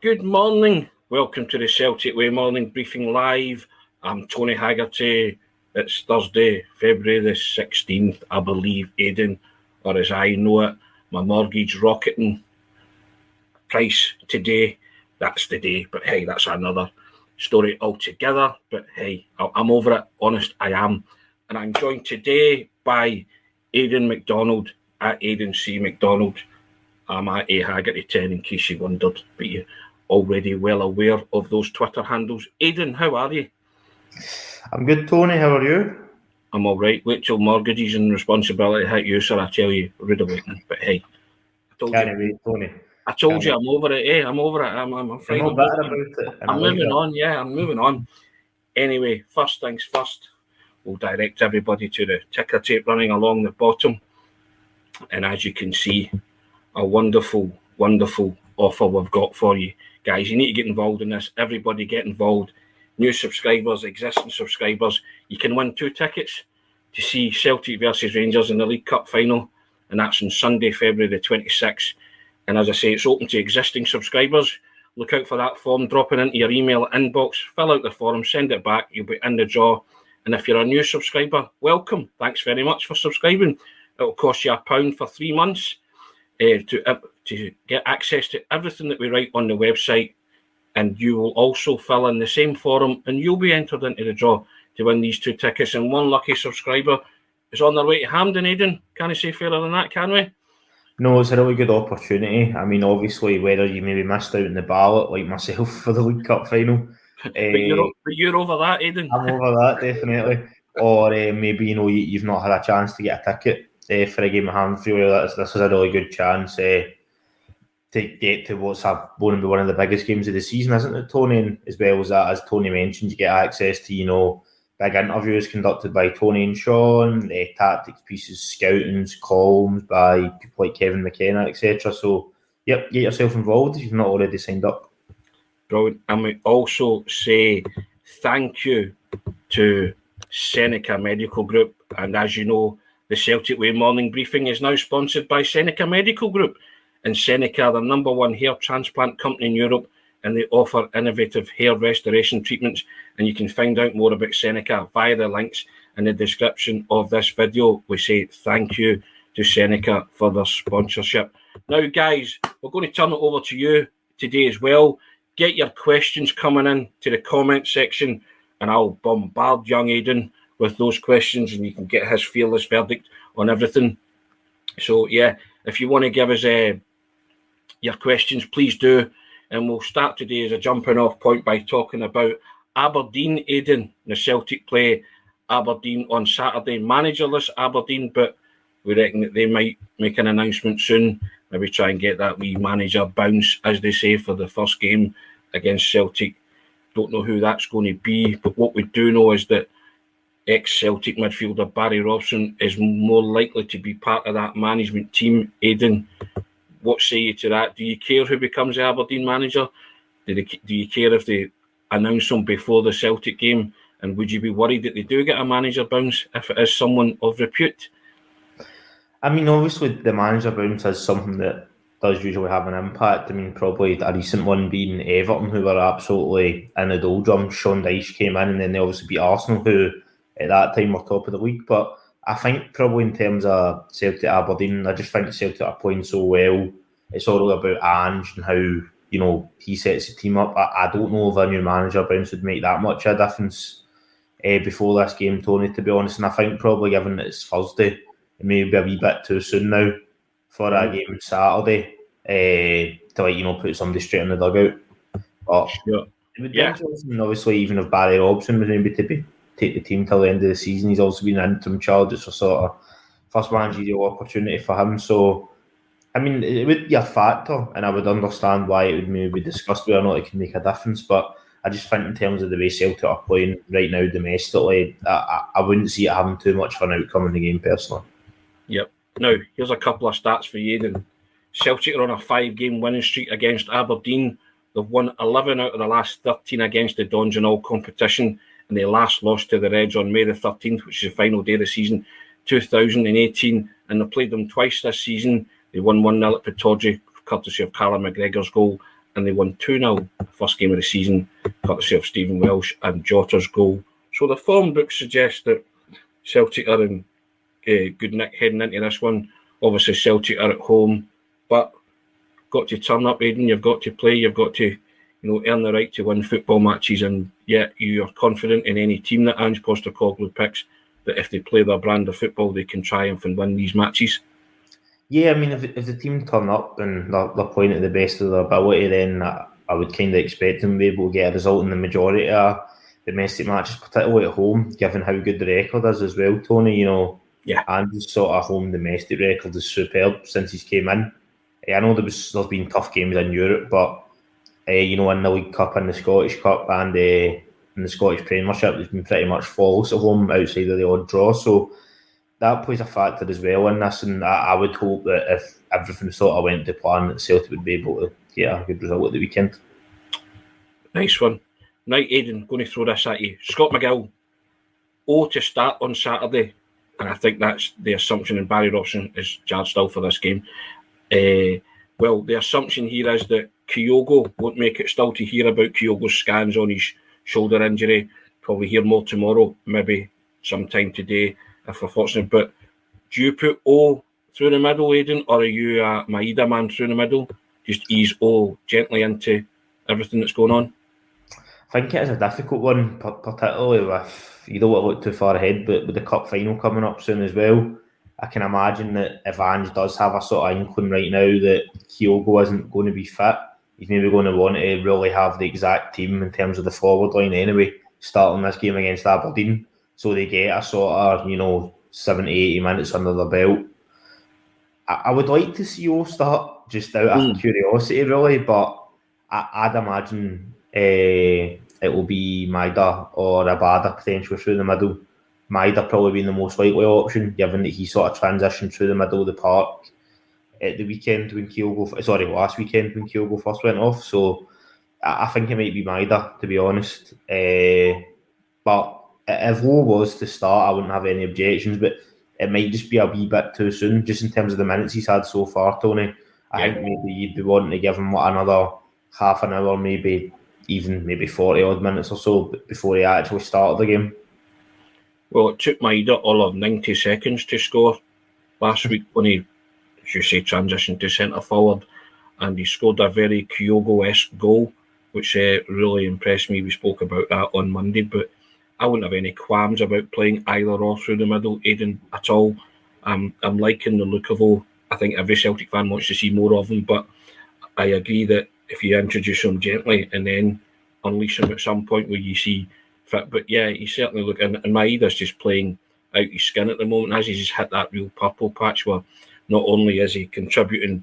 Good morning. Welcome to the Celtic Way Morning Briefing Live. I'm Tony Haggerty. It's Thursday, February the 16th, I believe, Aiden, or as I know it, my mortgage rocketing price today. That's the day, but hey, that's another story altogether. But hey, I'm over it. Honest, I am. And I'm joined today by Aiden McDonald at Aiden C. McDonald. I'm at A Haggerty 10 in case you wondered, but you're already well aware of those Twitter handles. Aidan, how are you? I'm good, Tony. How are you? I'm all right. Wait till mortgages and responsibility hit you, sir. I tell you, rude awakening. But hey, I told you, Tony. I told you, I'm over it. Eh? I'm over it. I'm afraid I'm bad about it. I'm moving on. Yeah, I'm moving on. Anyway, first things first. We'll direct everybody to the ticker tape running along the bottom, and as you can see, a wonderful, wonderful offer we've got for you. Guys, you need to get involved in this. Everybody get involved. New subscribers, existing subscribers. You can win 2 tickets to see Celtic versus Rangers in the League Cup final. And that's on Sunday, February the 26th. And as I say, it's open to existing subscribers. Look out for that form dropping into your email inbox. Fill out the form, send it back. You'll be in the draw. And if you're a new subscriber, welcome. Thanks very much for subscribing. It'll cost you £1 for 3 months. To get access to everything that we write on the website, and you will also fill in the same forum and you'll be entered into the draw to win these 2 tickets. And one lucky subscriber is on their way to Hampden, Aidan. Can I say fairer than that, can we? No, it's a really good opportunity. I mean, obviously, whether you maybe missed out in the ballot like myself for the League Cup final. But you're over that, Aidan. I'm over that, definitely. Or maybe, you know, you've not had a chance to get a ticket for a game of Hampden. This is a really good chance to get to what's going to be one of the biggest games of the season, isn't it, Tony? And as well as that, as Tony mentioned, you get access to, you know, big interviews conducted by Tony and Sean, tactics pieces, scoutings, columns by people like Kevin McKenna, etc. So, yep, get yourself involved if you've not already signed up. Brilliant. And we also say thank you to Seneca Medical Group. And as you know, the Celtic Way Morning Briefing is now sponsored by Seneca Medical Group. And Seneca are the #1 hair transplant company in Europe, and they offer innovative hair restoration treatments. And you can find out more about Seneca via the links in the description of this video. We say thank you to Seneca for their sponsorship. Now, guys, we're going to turn it over to you today as well. Get your questions coming in to the comment section, and I'll bombard young Aidan with those questions, and you can get his fearless verdict on everything. So, yeah, if you want to give us your questions, please do. And we'll start today as a jumping-off point by talking about Aberdeen, Aidan. The Celtic play Aberdeen on Saturday. Managerless Aberdeen, but we reckon that they might make an announcement soon. Maybe try and get that wee manager bounce, as they say, for the first game against Celtic. Don't know who that's going to be, but what we do know is that ex-Celtic midfielder Barry Robson is more likely to be part of that management team. Aidan, what say you to that? Do you care who becomes the Aberdeen manager? Do you care if they announce him before the Celtic game? And would you be worried that they do get a manager bounce if it is someone of repute? I mean, obviously, the manager bounce is something that does usually have an impact. I mean, probably a recent one being Everton, who were absolutely in the doldrums. Sean Dyche came in, and then they obviously beat Arsenal, who at that time were top of the league. But I think probably in terms of Celtic Aberdeen, I just think Celtic are playing so well. It's all about Ange and how, you know, he sets the team up. I don't know if a new manager bounce would make that much of a difference before this game, Tony, to be honest. And I think probably given that it's Thursday, it may be a wee bit too soon now for that game on Saturday to, like, you know, put somebody straight in the dugout. But sure. It would be interesting, obviously, even if Barry Robson was maybe to be take the team till the end of the season. He's also been an interim charge. It's a sort of first managerial opportunity for him. So, I mean, it would be a factor, and I would understand why it would maybe be discussed whether or not it can make a difference. But I just think in terms of the way Celtic are playing right now domestically, I wouldn't see it having too much of an outcome in the game personally. Yep. Now, here's a couple of stats for you then. Celtic are on a 5-game winning streak against Aberdeen. They've won 11 out of the last 13 against the Dons in all competition. And they last lost to the Reds on May the 13th, which is the final day of the season, 2018. And they played them twice this season. They won 1-0 at Pittodrie, courtesy of Callum McGregor's goal. and they won 2-0 first game of the season, courtesy of Stephen Welsh and Jota's goal. So the form book suggests that Celtic are in good nick heading into this one. Obviously Celtic are at home, but got to turn up, Aidan. You've got to play, you've got to, earn the right to win football matches, and yet you are confident in any team that Ange Postecoglou picks that if they play their brand of football, they can triumph and win these matches. Yeah, I mean, if the team turn up and they're playing at the best of their ability, then I would kind of expect them to be able to get a result in the majority of domestic matches, particularly at home, given how good the record is as well, Tony. Yeah, Ange's sort of home domestic record is superb since he's came in. I know there's been tough games in Europe, but in the League Cup and the Scottish Cup and in the Scottish Premiership, there's been pretty much flawless at home outside of the odd draw. So that plays a factor as well in this, and I would hope that if everything sort of went to plan, that Celtic would be able to get a good result at the weekend. Nice one. Right, Aidan, going to throw this at you. Scott McGill, 0 to start on Saturday, and I think that's the assumption, and Barry Robson is charged still for this game. Well, the assumption here is that Kyogo won't make it still to hear about Kyogo's scans on his shoulder injury. Probably hear more tomorrow, maybe sometime today, if we're fortunate. But do you put O through the middle, Aidan, or are you a Maeda man through the middle? Just ease O gently into everything that's going on? I think it is a difficult one, particularly with, you don't want to look too far ahead, but with the cup final coming up soon as well, I can imagine that if Ange does have a sort of inkling right now that Kyogo isn't going to be fit, he's maybe going to want to really have the exact team in terms of the forward line anyway, starting this game against Aberdeen. So they get a sort of, 70, 80 minutes under their belt. I would like to see O start just out of curiosity, really, but I'd imagine it will be Maeda or Abada potentially through the middle. Maeda probably being the most likely option, given that he sort of transitioned through the middle of the park at the weekend when last weekend when Kyogo first went off. So I think it might be Maeda, to be honest. But if Lowe was to start, I wouldn't have any objections, but it might just be a wee bit too soon, just in terms of the minutes he's had so far, Tony. I think maybe you'd be wanting to give him another half an hour, maybe 40-odd minutes or so before he actually started the game. Well, it took Maeda all of 90 seconds to score last week when he, as you say, transitioned to centre-forward, and he scored a very Kyogo-esque goal, which really impressed me. We spoke about that on Monday, but I wouldn't have any qualms about playing either or through the middle, Aidan, at all. I'm liking the look of O. I think every Celtic fan wants to see more of him, but I agree that if you introduce him gently and then unleash him at some point where you see fit. But yeah, he's certainly looking, and Maeda's just playing out his skin at the moment as he's just hit that real purple patch where not only is he contributing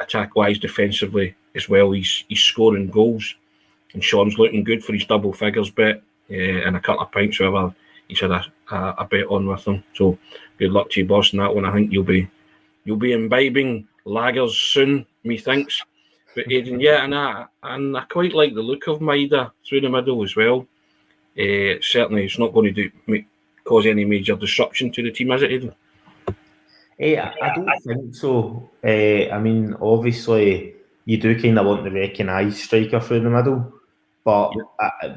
attack-wise defensively as well, he's scoring goals, and Sean's looking good for his double figures bet and a couple of pints, however he's had a bet on with him. So good luck to you, boss, in that one. I think you'll be imbibing lagers soon, methinks. But Aidan, yeah, and I quite like the look of Maeda through the middle as well. Certainly, it's not going to cause any major disruption to the team, is it, Aidan? I don't think so. I mean, obviously, you do kind of want to recognise striker through the middle, but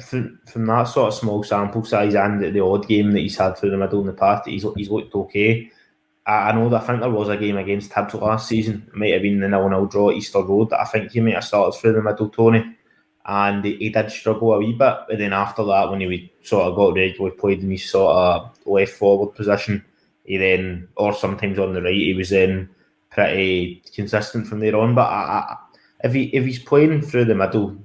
from that sort of small sample size and the odd game that he's had through the middle in the past, he's looked okay. I know that I think there was a game against Hibs last season. It might have been the 0-0 draw at Easter Road that I think he might have started through the middle, Tony. And he did struggle a wee bit, but then after that, when he sort of got regularly played in his sort of left forward position, he then, or sometimes on the right, he was then pretty consistent from there on. But if he's playing through the middle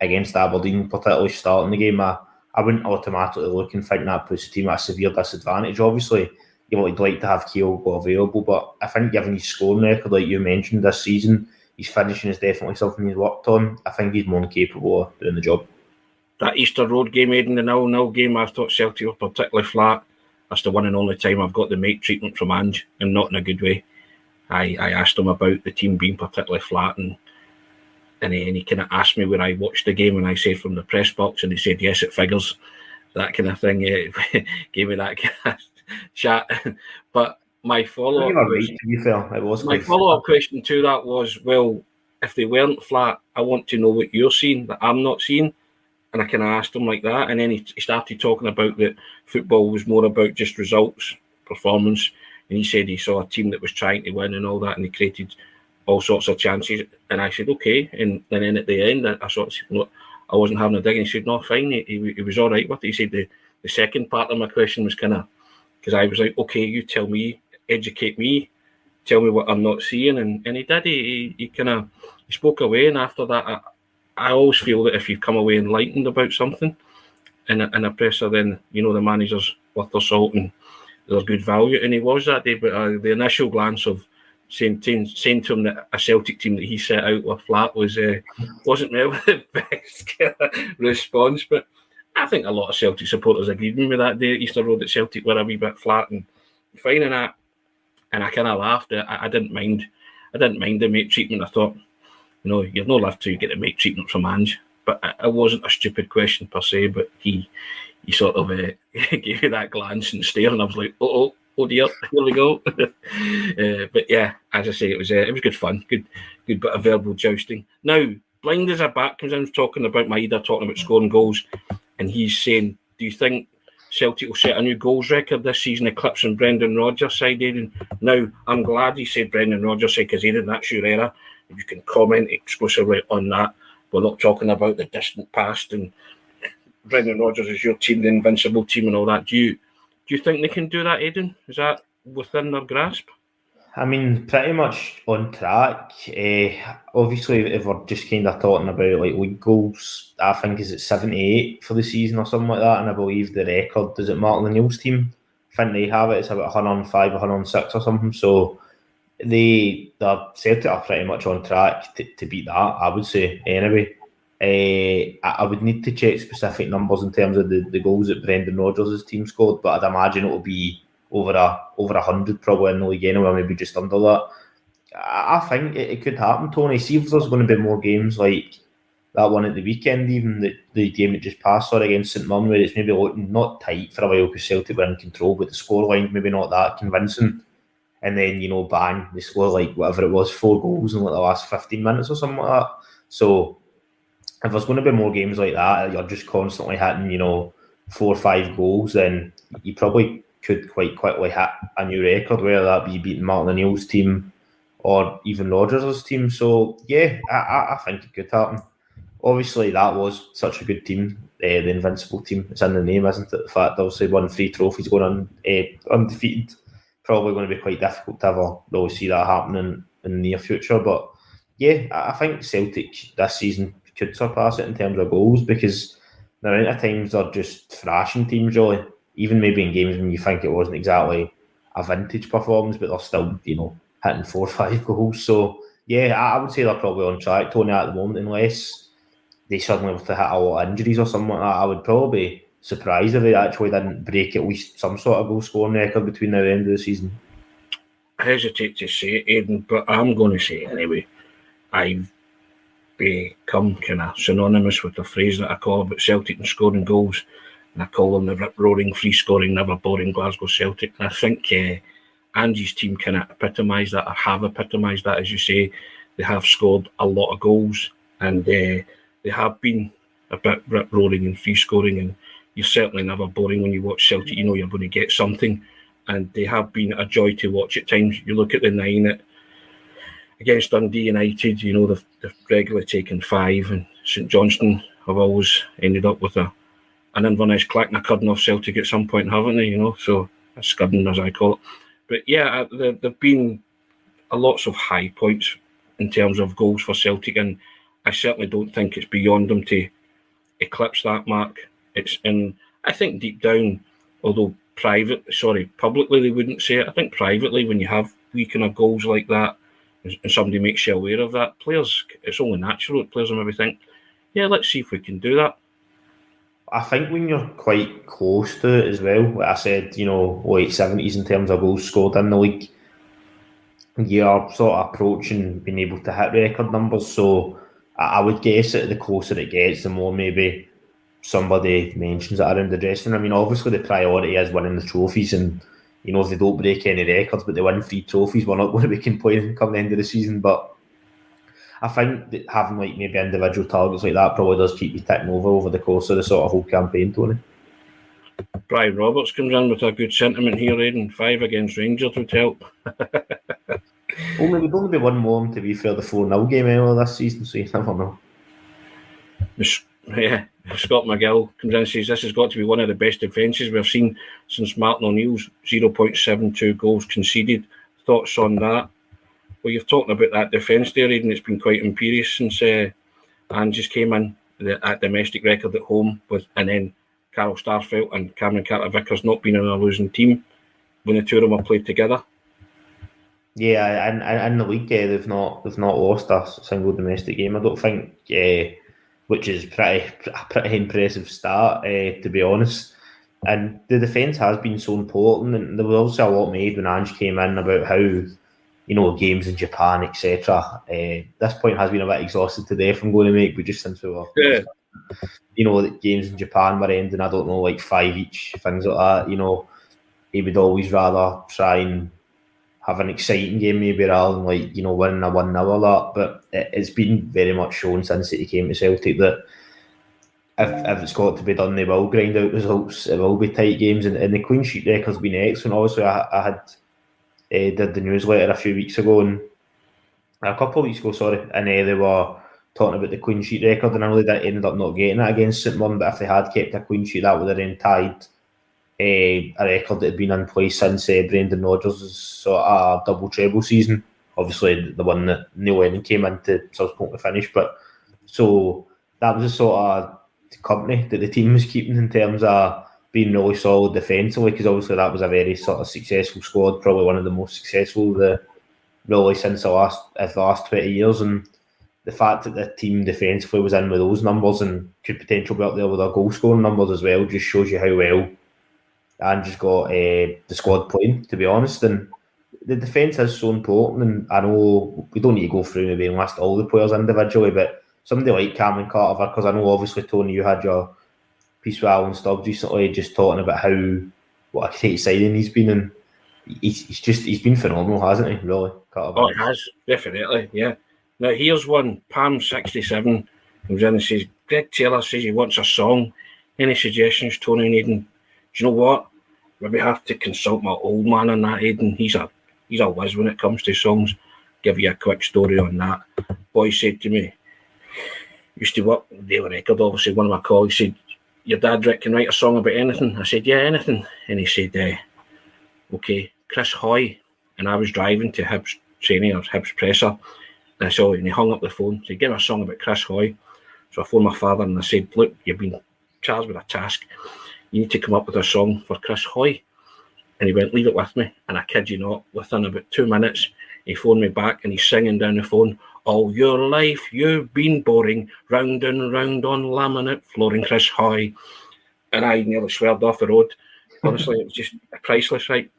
against Aberdeen, particularly starting the game, I wouldn't automatically look and think that puts the team at a severe disadvantage. Obviously, you'd like to have Kyogo available, but I think given his scoring record, like you mentioned this season, his finishing is definitely something he's worked on. I think he's more than capable of doing the job. That Easter Road game, Aidan, the 0-0 game, I thought Celtic were particularly flat. That's the one and only time I've got the mate treatment from Ange, and not in a good way. I asked him about the team being particularly flat, and he kind of asked me where I watched the game, and I said from the press box, and he said, yes, it figures, that kind of thing. Gave me that kind of chat. But my follow-up question to that was, well, if they weren't flat, I want to know what you're seeing that I'm not seeing. And I kind of asked him like that. And then he started talking about that football was more about just results, performance. And he said he saw a team that was trying to win and all that, and he created all sorts of chances. And I said, okay. And then at the end, I sort of said, look, I wasn't having a dig. And he said, no, fine. He was all right with it. He said the second part of my question was kind of, because I was like, okay, you tell me, educate me, tell me what I'm not seeing. And he did. He kind of spoke away. And after that, I always feel that if you've come away enlightened about something in a presser, then, you know, the manager's worth their salt and their good value. And he was that day. But the initial glance of saying to him that a Celtic team that he set out were flat wasn't really the best kind of response. But I think a lot of Celtic supporters agreed with me that day at Easter Road that Celtic were a wee bit flat and fine and that. And I kind of laughed. I didn't mind. I didn't mind the mate treatment. I thought, you know, you've no left till you get the mate treatment from Ange. But it wasn't a stupid question per se. But he sort of gave you that glance and stare, and I was like, oh dear, here we go. But yeah, as I say, it was good fun, good bit of verbal jousting. Now, blind as a bat comes in talking about Maeda, talking about scoring goals, and he's saying, do you think Celtic will set a new goals record this season, eclipsing Brendan Rodgers' side, Aidan? Now, I'm glad he said Brendan Rodgers' side, because, Aidan, that's your error. You can comment exclusively on that. We're not talking about the distant past and Brendan Rodgers is your team, the invincible team and all that. Do you think they can do that, Aidan? Is that within their grasp? I mean, pretty much on track. Obviously, if we're just kind of talking about like league goals, I think is it 78 for the season or something like that, and I believe the record, is it Martin O'Neill's team? I think they have it. It's about 105, 106 or something. So they're Celtic are pretty much on track to beat that, I would say. Anyway, I would need to check specific numbers in terms of the goals that Brendan Rodgers' team scored, but I'd imagine it will be over 100 probably in the league anyway, maybe just under that. I think it could happen, Tony. See if there's going to be more games like that one at the weekend, even the game that just passed against St Mirren, where it's maybe looking not tight for a while because Celtic were in control, but the scoreline's maybe not that convincing. And then, you know, bang, they score like whatever it was, 4 goals in like the last 15 minutes or something like that. So if there's going to be more games like that, you're just constantly hitting, you know, 4 or 5 goals, then you probably could quite quickly hit a new record, whether that be beating Martin O'Neill's team or even Rodgers' team. So, yeah, I think it could happen. Obviously, that was such a good team, the Invincible team. It's in the name, isn't it? The fact, obviously, won 3 trophies going on undefeated. Probably going to be quite difficult to ever really see that happening in the near future. But, yeah, I think Celtic this season could surpass it in terms of goals, because the amount of times they're just thrashing teams, really. Even maybe in games when you think it wasn't exactly a vintage performance, but they're still, you know, hitting 4 or 5 goals. So, yeah, I would say they're probably on track, Tony, at the moment, unless they suddenly were to hit a lot of injuries or something like that. I would probably be surprised if they actually didn't break at least some sort of goal scoring record between now and the end of the season. I hesitate to say it, Aidan, but I'm going to say it anyway. I've become kind of synonymous with the phrase that I call about Celtic and scoring goals. And I call them the rip-roaring, free-scoring, never-boring Glasgow Celtic. And I think Ange's team kind of epitomised that, or have epitomised that, as you say. They have scored a lot of goals, and they have been a bit rip-roaring and free-scoring. And you're certainly never boring when you watch Celtic. You know you're going to get something. And they have been a joy to watch at times. You look at the 9 against Dundee United, you know, they've regularly taken 5. And St Johnstone have always ended up with an Inverness clacking a curtain off Celtic at some point, haven't they? You know, so a scudding, as I call it. But yeah, there've been lots of high points in terms of goals for Celtic, and I certainly don't think it's beyond them to eclipse that mark. I think deep down, although publicly they wouldn't say it. I think privately, when you have weekend of goals like that, and somebody makes you aware of that, it's only natural that players will maybe think, yeah, let's see if we can do that. I think when you're quite close to it as well, like I said, you know, late 70s in terms of goals scored in the league, you're sort of approaching being able to hit record numbers. So I would guess that the closer it gets, the more maybe somebody mentions it around the dressing room. I mean, obviously the priority is winning the trophies, and, you know, if they don't break any records but they win 3 trophies, we're not going to be complaining come the end of the season. But I think that having like maybe individual targets like that probably does keep you ticking over the course of the sort of whole campaign, Tony. Brian Roberts comes in with a good sentiment here, Aidan. 5 against Rangers would help. We'd only be one more, to be fair, the 4-0 game earlier this season, so you never know. Yeah, Scott McGill comes in and says, this has got to be one of the best defences we've seen since Martin O'Neill's 0.72 goals conceded. Thoughts on that? Well, you've talked about that defence there, Aidan. It's been quite imperious since Ange's came in, that domestic record at home, and then Carol Starfelt and Cameron Carter-Vickers not being in a losing team when the two of them have played together. Yeah, and in the league, they've not lost a single domestic game, I don't think, which is a pretty impressive start, to be honest. And the defence has been so important, and there was also a lot made when Ange came in about how, games in Japan, etc. This point has been a bit exhausted today, if I'm going to make, but just since we were... Yeah. That games in Japan were ending, I don't know, like 5 each, things like that, he would always rather try and have an exciting game maybe rather than like, winning a 1-0 or that. But it's been very much shown since he came to Celtic that if it's got to be done, they will grind out results, it will be tight games, and the clean sheet record's been excellent. Obviously, I did the newsletter a few weeks ago, and they were talking about the clean sheet record, and I know they ended up not getting it against St Mirren, but if they had kept a clean sheet, that would have then tied a record that had been in place since Brendan Rodgers' sort of double-treble season. Obviously, the one that Neil Lennon came into subsequently finish, but so that was the sort of company that the team was keeping in terms of being really solid defensively, because obviously that was a very sort of successful squad, probably one of the most successful really since the last 20 years, and the fact that the team defensively was in with those numbers and could potentially be up there with their goal-scoring numbers as well just shows you how well Ange's got the squad playing, to be honest. And the defence is so important, and I know we don't need to go through maybe and list all the players individually, but somebody like Cameron Carter, because I know obviously, Tony, you had your piece with Alan Stubbs recently just talking about what a great signing he's been, and he's been phenomenal, hasn't he, really? Carter. Oh, he has, definitely, yeah. Now, here's one. Pam67 comes in and says, Greg Taylor says he wants a song. Any suggestions, Tony and Aidan? Do you know what? Maybe I have to consult my old man on that, Aidan. He's a whiz when it comes to songs. Give you a quick story on that. Boy said to me, used to work Daily Record, obviously. One of my colleagues said, your dad, Rick, can write a song about anything? I said, yeah, anything. And he said, okay, Chris Hoy. And I was driving to Hibs training or Hibs presser. And I saw him, and he hung up the phone. He said, give me a song about Chris Hoy. So I phoned my father and I said, look, you've been charged with a task. You need to come up with a song for Chris Hoy. And he went, leave it with me. And I kid you not, within about 2 minutes, he phoned me back and he's singing down the phone, all your life you've been boring, round and round on laminate flooring, Chris Hoy. And I nearly swerved off the road. Honestly, it was just priceless, right?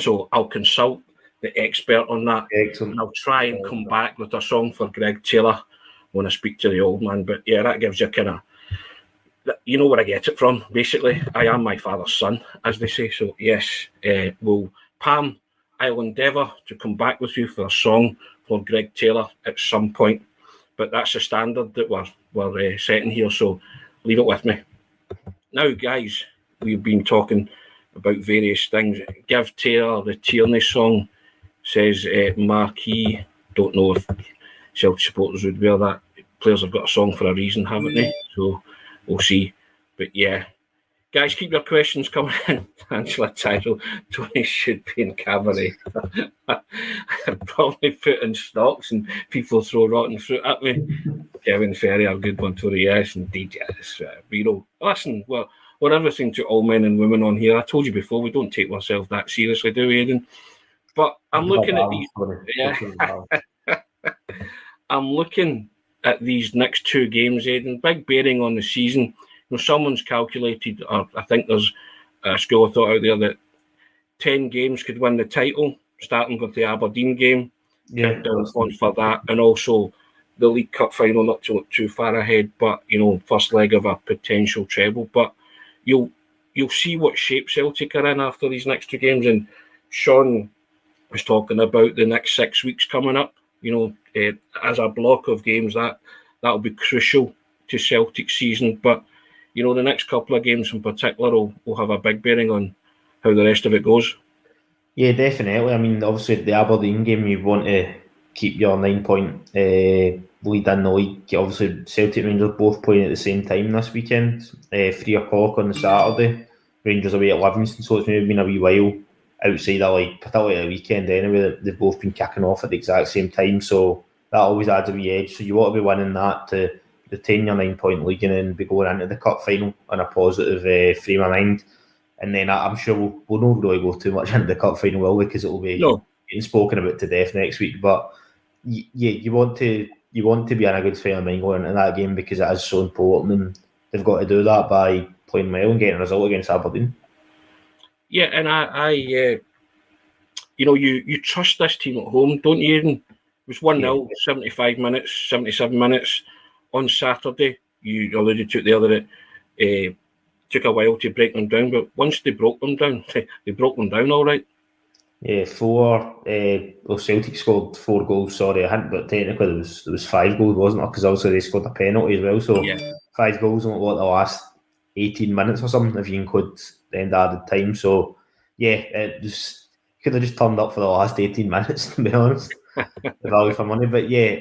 So I'll consult the expert on that. Excellent. And I'll try and come back with a song for Greg Taylor when I speak to the old man. But yeah, that gives you kind of, where I get it from, basically. I am my father's son, as they say. So yes, Pam, I'll endeavour to come back with you for a song for Greg Taylor at some point. But that's the standard that we're setting here. So leave it with me. Now, guys, we've been talking about various things. Give Taylor the Tierney song. Says Marquis, don't know if Celtic supporters would wear that. Players have got a song for a reason, haven't they? So we'll see. But yeah, guys, keep your questions coming in. Angela Tidal, Tony should be in cabaret. I'd probably put in stocks and people throw rotten fruit at me. Kevin Ferrier, a good one, Tony. Yes, indeed, yes. Listen, well, we're everything to all men and women on here. I told you before, we don't take ourselves that seriously, do we, Aidan? But I'm looking at these next 2 games, Aidan. Big bearing on the season. Someone's calculated, or I think there's a school of thought out there that 10 games could win the title, starting with the Aberdeen game. Yeah, for that, and also the League Cup final. Not to look too far ahead, but first leg of a potential treble. But you'll see what shape Celtic are in after these next 2 games, and Sean was talking about the next 6 weeks coming up as a block of games, that'll be crucial to Celtic's season. But, the next couple of games in particular will have a big bearing on how the rest of it goes. Yeah, definitely. I mean, obviously, the Aberdeen game, you want to keep your 9-point lead in the league. Obviously, Celtic Rangers both playing at the same time this weekend, 3 o'clock on the Saturday. Rangers away at Livingston, so it's maybe been a wee while outside of, particularly the weekend anyway, they've both been kicking off at the exact same time, so that always adds a wee edge. So you ought to be winning that to retain your 9-point league and then be going into the cup final on a positive frame of mind. And then I'm sure we'll not really go too much into the cup final, will we? Because it'll be getting spoken about to death next week. But yeah, you want to be in a good frame of mind going into that game because it is so important, and they've got to do that by playing well and getting a result against Aberdeen. Yeah, and you trust this team at home, don't you, Aidan? It was 1-0, 75 minutes, 77 minutes on Saturday. You alluded to it the other day. Took a while to break them down, but once they broke them down, they broke them down all right. Yeah, Celtic scored 4 goals, but technically there was 5 goals, wasn't there? Because obviously they scored a penalty as well, so 5 goals in the last 18 minutes or something, if you include the end added time. So yeah, it just could have just turned up for the last 18 minutes, to be honest, the value for money. But yeah,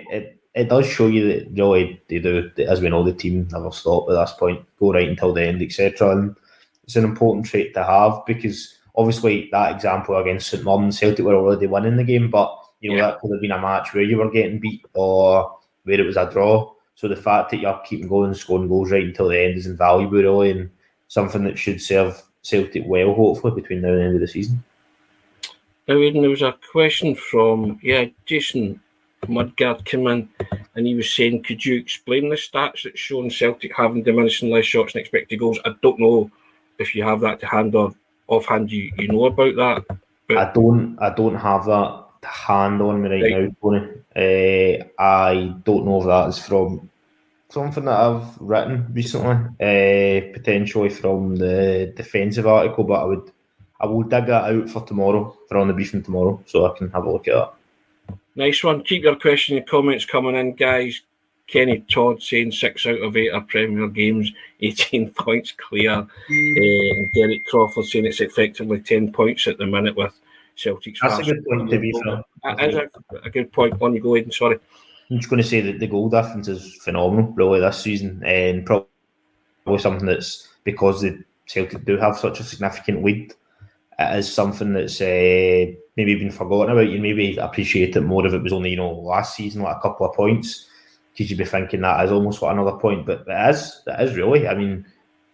it does show you that really they do, as we know, the team never stop at this point, go right until the end, etc. And it's an important trait to have because obviously that example against St Mirren, Celtic were already winning the game, but that could have been a match where you were getting beat or where it was a draw. So the fact that you're keeping going, scoring goals right until the end is invaluable, really, and something that should serve Celtic well, hopefully, between now and the end of the season. Now, Aidan, there was a question from Jason Mudgard came in, and he was saying, could you explain the stats that shown Celtic having diminishing less shots and expected goals? I don't know if you have that to hand or offhand you know about that. But I don't have that to hand on me right now, Tony. I don't know if that is from something that I've written recently, potentially from the defensive article, but I will dig that out for tomorrow, for on the briefing tomorrow, so I can have a look at that. Nice one. Keep your questions and comments coming in, guys. Kenny Todd saying 6 out of 8 are Premier games, 18 points clear. Derek Crawford saying it's effectively 10 points at the minute with Celtic's. That's a good point to be fair. That is a good point. On you go, Aidan, sorry. I'm just going to say that the goal difference is phenomenal, really, this season, and probably something that's, because the Celtic do have such a significant lead, it is something that's maybe been forgotten about. You'd maybe appreciate it more if it was only, last season, like a couple of points, because you'd be thinking that is almost like another point. But it is really. I mean,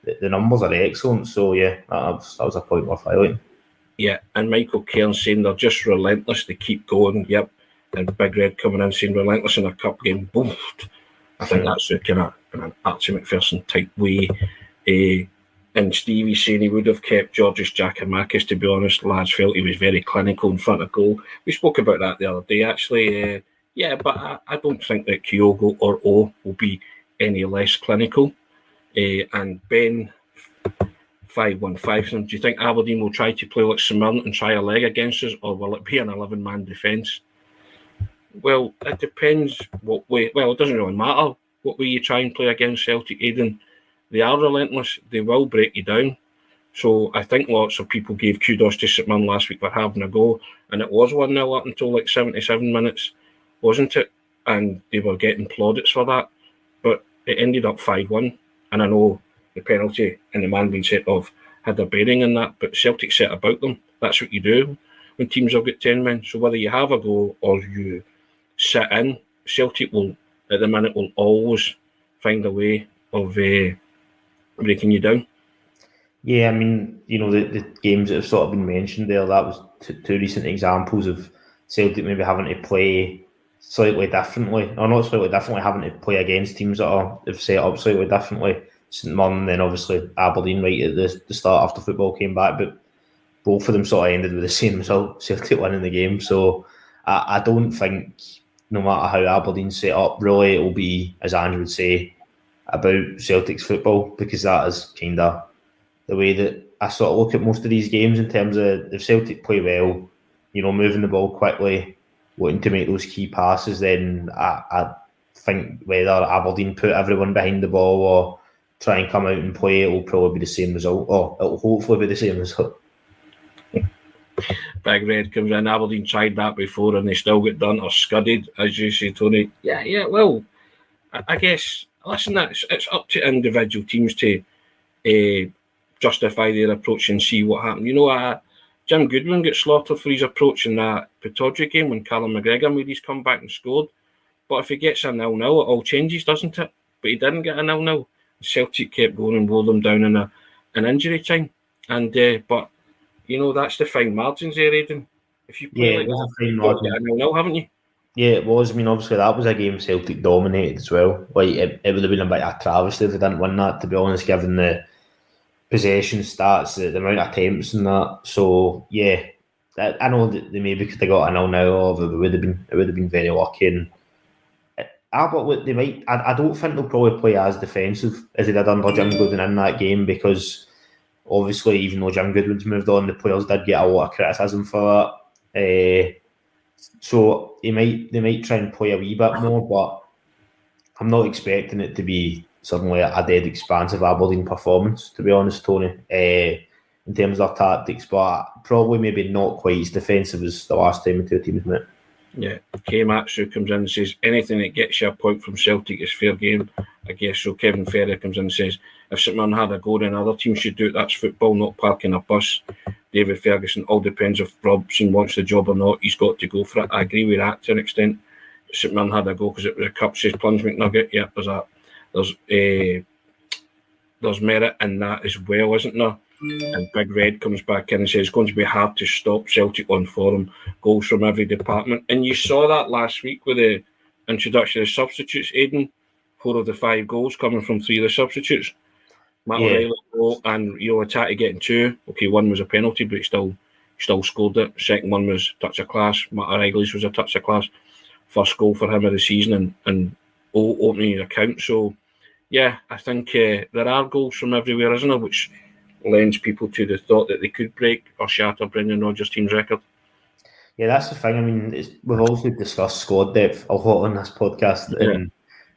the numbers are excellent. So, yeah, that was a point worth highlighting. Yeah, and Michael Cairn saying they're just relentless. They keep going. Yep. And Big Red coming in saying relentless in a cup game. Boom. I think that's in an Archie McPherson type way. And Stevie saying he would have kept Georges Giacomakis, to be honest. Lads felt he was very clinical in front of goal. We spoke about that the other day, actually. But I don't think that Kyogo or O will be any less clinical. And Ben 515, do you think Aberdeen will try to play like St Mirren and try a leg against us, or will it be an 11-man defence? Well, it depends what way. Well, it doesn't really matter what way you try and play against Celtic, Aidan. They are relentless. They will break you down. So I think lots of people gave kudos to St Mirren last week for having a go. And it was 1-0 up until like 77 minutes, wasn't it? And they were getting plaudits for that. But it ended up 5-1. And I know the penalty and the man being set off had a bearing in that. But Celtic set about them. That's what you do when teams have got 10 men. So whether you have a go or you sit in, Celtic will, at the minute, will always find a way of... breaking you down. Yeah, I mean, the games that have sort of been mentioned there, that was two recent examples of Celtic maybe having to play slightly differently, or not slightly differently, having to play against teams that have set up slightly differently. St Mirren, then obviously Aberdeen right at the start after football came back, but both of them sort of ended with the same result, Celtic winning the game. So I don't think, no matter how Aberdeen set up, really it will be, as Ange would say, about Celtic's football, because that is kind of the way that I sort of look at most of these games in terms of if Celtic play well, moving the ball quickly, wanting to make those key passes, then I think whether Aberdeen put everyone behind the ball or try and come out and play, it will probably be the same result, or it will hopefully be the same result. Big Red comes in. Aberdeen tried that before and they still got done or scudded, as you say, Tony. Yeah, well, I guess, listen, it's up to individual teams to justify their approach and see what happened. You know, Jim Goodwin got slaughtered for his approach in that Pittodrie game when Callum McGregor made his comeback and scored. But if he gets a 0-0, it all changes, doesn't it? But he didn't get a 0-0. Celtic kept going and wore them down in an injury time. And but, you know, that's the fine margins there, Aidan. If you play like that, a fine margin. You know, haven't you? Yeah, it was. I mean, obviously, that was a game Celtic dominated as well. Like, it would have been a bit of a travesty if they didn't win that, to be honest, given the possession stats, the amount of attempts and that. So, yeah, I know that they maybe could have got a 0-0, but it would have been very lucky. And I don't think they'll probably play as defensive as they did under Jim Goodwin in that game, because obviously, even though Jim Goodwin's moved on, the players did get a lot of criticism for that. So they might try and play a wee bit more, but I'm not expecting it to be suddenly a dead expansive Aberdeen performance, to be honest, Tony, in terms of their tactics, but probably maybe not quite as defensive as the last time the two teams met. Yeah, Kay Matsu comes in and says, anything that gets you a point from Celtic is fair game, I guess. So Kevin Ferrer comes in and says, if St Mirren had a goal, then other teams should do it. That's football, not parking a bus. David Ferguson, all depends if Robson wants the job or not. He's got to go for it. I agree with that to an extent. St Mirren had a goal because it was a cup, says Plunge McNugget. Yeah, there's that. There's merit in that as well, isn't there? And Big Red comes back in and says it's going to be hard to stop Celtic on form. Goals from every department. And you saw that last week with the introduction of the substitutes, Aidan. 4 of the 5 goals coming from 3 of the substitutes. Matt O'Riley and Atati getting 2. Okay, 1 was a penalty, but he still scored it. Second one was touch of class. Matt O'Riley's was a touch of class. First goal for him of the season and opening his account. So, yeah, I think there are goals from everywhere, isn't there, which lends people to the thought that they could break or shatter Brendan Rodgers' team's record. Yeah, that's the thing. I mean, we've also discussed squad depth a lot on this podcast, and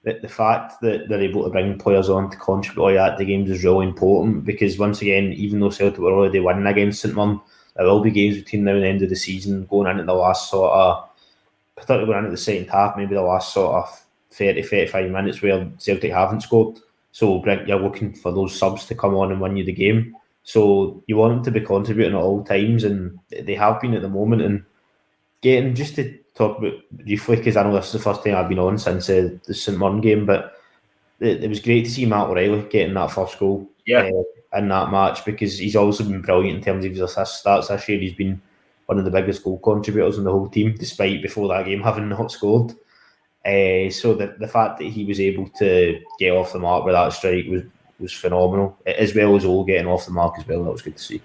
the fact that they're able to bring players on to contribute at the games is really important, because once again, even though Celtic were already winning against St Mirren, there will be games between now and the end of the season, going into the last sort of, particularly going into the second half, maybe the last sort of 30-35 minutes where Celtic haven't scored. So you're looking for those subs to come on and win you the game. So you want them to be contributing at all times, and they have been at the moment. And getting, just to talk about briefly, because I know this is the first time I've been on since the St Mirren game, but it was great to see Matt O'Riley getting that first goal in that match, because he's also been brilliant in terms of his assist stats this year. He's been one of the biggest goal contributors in the whole team, despite before that game having not scored. So the fact that he was able to get off the mark with that strike was phenomenal, as well as all getting off the mark as well. That was good to see.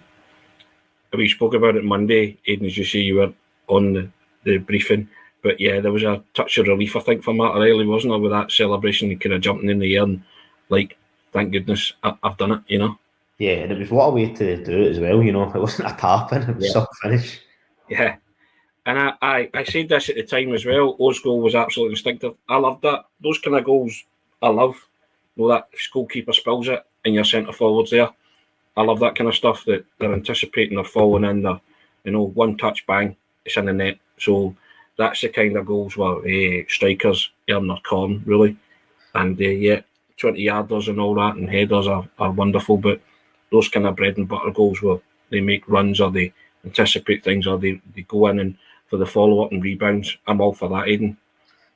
We spoke about it Monday, Aidan, as you say, you were on the briefing, but yeah, there was a touch of relief, I think, for Matt O'Riley, wasn't there, with that celebration and kind of jumping in the air and like, thank goodness, I've done it, you know. Yeah, and it was, what a way to do it as well, you know. It wasn't a tap-in, it was sub-finish. Yeah. And I said this at the time as well. O's goal was absolutely instinctive. I love that. Those kind of goals, I love. You know, that goalkeeper spills it and your centre forwards there. I love that kind of stuff, that they're anticipating, they're falling in, they're, you know, one touch, bang, it's in the net. So that's the kind of goals where strikers earn their corn, really. And 20-yarders and all that and headers are wonderful, but those kind of bread and butter goals where they make runs or they anticipate things or they go in and for the follow-up and rebounds. I'm all for that, Aidan.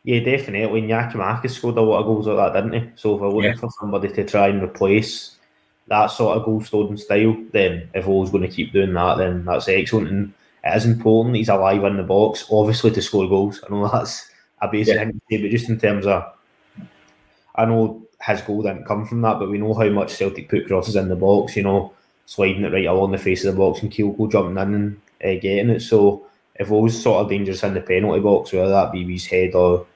Yeah, definitely. And Yakimakis scored a lot of goals like that, didn't he? So if we're looking for somebody to try and replace that sort of goal-scoring style, then if O's going to keep doing that, then that's excellent. And it is important he's alive in the box, obviously, to score goals. I know that's a basic thing to say, but just in terms of... I know his goal didn't come from that, but we know how much Celtic put crosses in the box, you know, sliding it right along the face of the box and Kyogo jumping in and getting it. So... if O's sort of dangerous in the penalty box, whether that be with his head or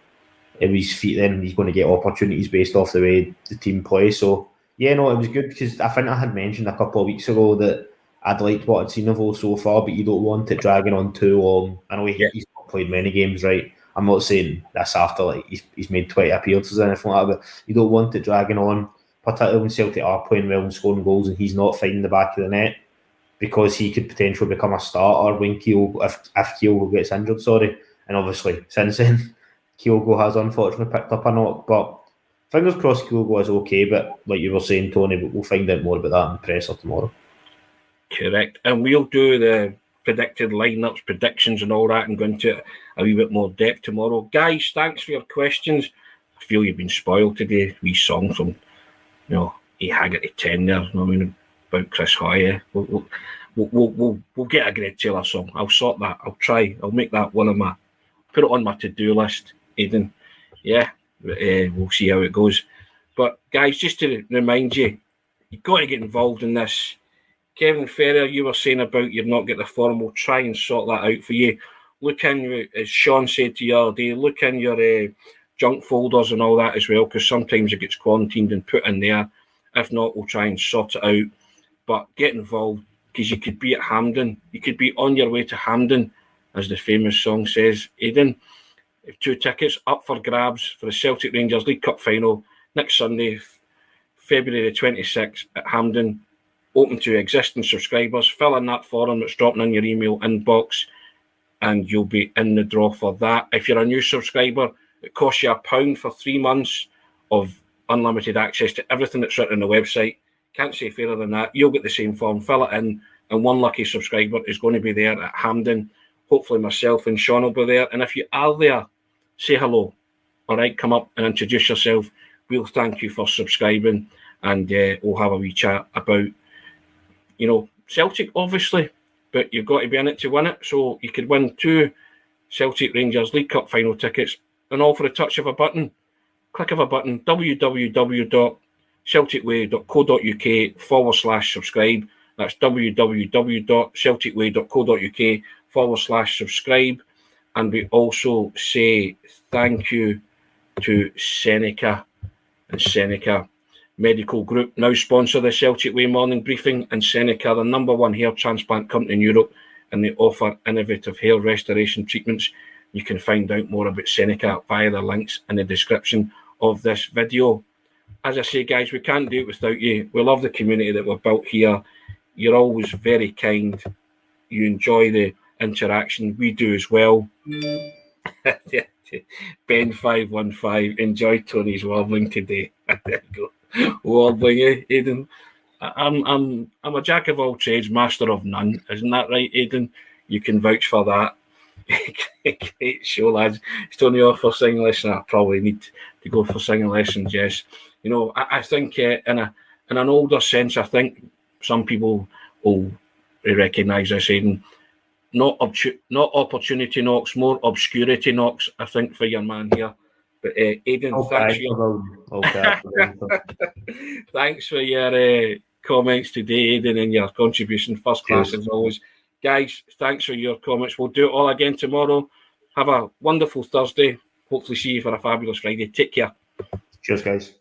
with his feet, then he's going to get opportunities based off the way the team plays. So, yeah, no, it was good, because I think I had mentioned a couple of weeks ago that I'd liked what I'd seen of O so far, but you don't want it dragging on too long. I know he's not played many games, right? I'm not saying that's after like he's made 20 appearances or anything like that, but you don't want it dragging on, particularly when Celtic are playing well and scoring goals and he's not finding the back of the net, because he could potentially become a starter when Kyogo, if Kyogo gets injured, sorry. And obviously, since then, Kyogo has unfortunately picked up a knock, but fingers crossed Kyogo is okay, but like you were saying, Tony, we'll find out more about that in the presser tomorrow. Correct. And we'll do the predicted lineups, predictions and all that, and go into it a wee bit more depth tomorrow. Guys, thanks for your questions. I feel you've been spoiled today. Wee song from, you know, E. Haggerty 10 there, I mean, about Chris Hoy. We'll get a Greg Taylor song. I'll sort that. I'll try. I'll make that one of my... Put it on my to-do list, Aiden. Yeah, we'll see how it goes. But, guys, just to remind you, you've got to get involved in this. Kevin Ferrer, you were saying about you've not got the form. We'll try and sort that out for you. Look in, as Sean said to you the other day, look in your junk folders and all that as well, because sometimes it gets quarantined and put in there. If not, we'll try and sort it out. But get involved, because you could be at Hampden. You could be on your way to Hampden, as the famous song says. Aidan, 2 tickets up for grabs for the Celtic Rangers League Cup final next Sunday, February the 26th at Hampden. Open to existing subscribers. Fill in that form that's dropping in your email inbox and you'll be in the draw for that. If you're a new subscriber, it costs you £1 for 3 months of unlimited access to everything that's written on the website. Can't say fairer than that. You'll get the same form, fill it in, and one lucky subscriber is going to be there at Hampden. Hopefully myself and Sean will be there. And if you are there, say hello. All right, come up and introduce yourself. We'll thank you for subscribing and we'll have a wee chat about, you know, Celtic, obviously, but you've got to be in it to win it. So you could win 2 Celtic Rangers League Cup final tickets, and all for a touch of a button. Click of a button, www.celticway.co.uk/subscribe. That's www.celticway.co.uk/subscribe. And we also say thank you to Seneca and Seneca Medical Group, now sponsor the Celtic Way Morning Briefing, and Seneca, the #1 hair transplant company in Europe, and they offer innovative hair restoration treatments. You can find out more about Seneca via the links in the description of this video. As I say, guys, we can't do it without you. We love the community that we've built here. You're always very kind. You enjoy the interaction. We do as well. Ben 515, enjoy Tony's warbling today. There you go. Warbling, Aidan. I'm a jack of all trades, master of none. Isn't that right, Aidan? You can vouch for that. Great show, lads. It's Tony off for singing lesson. I probably need to go for singing lessons. Yes, you know, I think in an older sense, I think some people will recognise this, Aidan. Not opportunity knocks, more obscurity knocks, I think, for your man here. But Aidan, thanks for your comments today, Aidan, and your contribution. First class, as always. Guys, thanks for your comments. We'll do it all again tomorrow. Have a wonderful Thursday. Hopefully see you for a fabulous Friday. Take care. Cheers, guys.